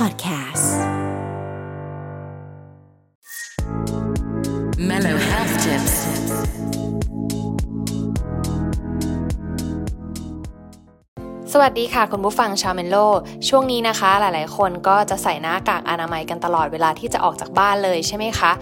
Podcast Mellow Health Tips สวัสดีค่ะคุณผู้ฟังชาวเมลโลช่วงนี้นะคะหลายๆคนก็จะใส่หน้ากากอนามัยกันตลอดเวลาที่จะออกจากบ้านเลยใช่ไหมคะ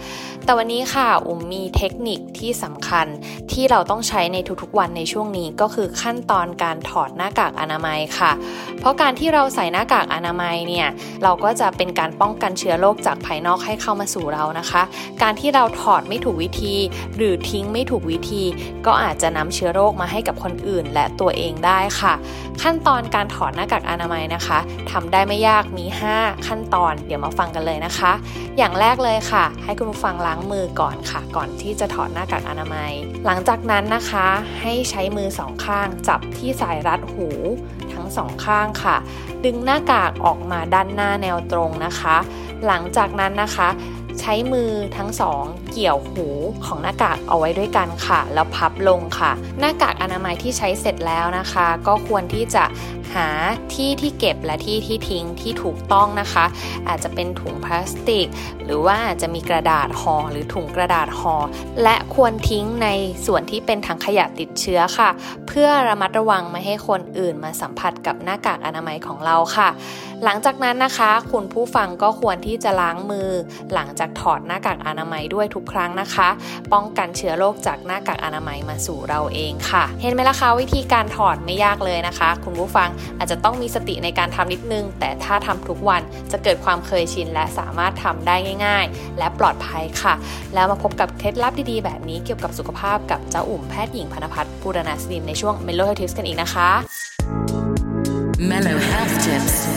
แต่วันนี้ค่ะมีเทคนิคที่สำคัญที่เราต้องใช้ในทุกๆวันในช่วงนี้ก็คือขั้นตอนการถอดหน้ากากอนามัยค่ะเพราะการที่เราใส่หน้ากากอนามัยเนี่ยเราก็จะเป็นการป้องกันเชื้อโรคจากภายนอกให้เข้ามาสู่เรานะคะการที่เราถอดไม่ถูกวิธีหรือทิ้งไม่ถูกวิธีก็อาจจะนำเชื้อโรคมาให้กับคนอื่นและตัวเองได้ค่ะขั้นตอนการถอดหน้ากากอนามัยนะคะทำได้ไม่ยากมี5ขั้นตอนเดี๋ยวมาฟังกันเลยนะคะอย่างแรกเลยค่ะให้คุณผู้ฟังล้างมือก่อนค่ะก่อนที่จะถอดหน้ากากอนามัยหลังจากนั้นนะคะให้ใช้มือสองข้างจับที่สายรัดหูทั้งสองข้างค่ะดึงหน้ากากออกมาด้านหน้าแนวตรงนะคะหลังจากนั้นนะคะใช้มือทั้งสองเกี่ยวหูของหน้ากากเอาไว้ด้วยกันค่ะแล้วพับลงค่ะหน้ากากอนามัยที่ใช้เสร็จแล้วนะคะก็ควรที่จะหาที่ที่เก็บและที่ที่ทิ้งที่ถูกต้องนะคะอาจจะเป็นถุงพลาสติกหรือว่าอาจจะมีกระดาษห่อหรือถุงกระดาษห่อและควรทิ้งในส่วนที่เป็นถังขยะติดเชื้อค่ะเพื่อระมัดระวังไม่ให้คนอื่นมาสัมผัสกับหน้ากากอนามัยของเราค่ะหลังจากนั้นนะคะคุณผู้ฟังก็ควรที่จะล้างมือหลังจากถอดหน้ากากอนามัยด้วยทุกครั้งนะคะป้องกันเชื้อโรคจากหน้ากากอนามัยมาสู่เราเองค่ะเห็นไหมล่ะคะวิธีการถอดไม่ยากเลยนะคะคุณผู้ฟังอาจจะต้องมีสติในการทำนิดนึงแต่ถ้าทำทุกวันจะเกิดความเคยชินและสามารถทำได้ง่ายๆและปลอดภัยค่ะแล้วมาพบกับเคล็ดลับดีๆแบบนี้เกี่ยวกับสุขภาพกับเจ้าอุ่มแพทย์หญิงพนภัทรบูรณาศิรินในช่วง Mellow Health Tips กันอีกนะคะ Mellow Health Tips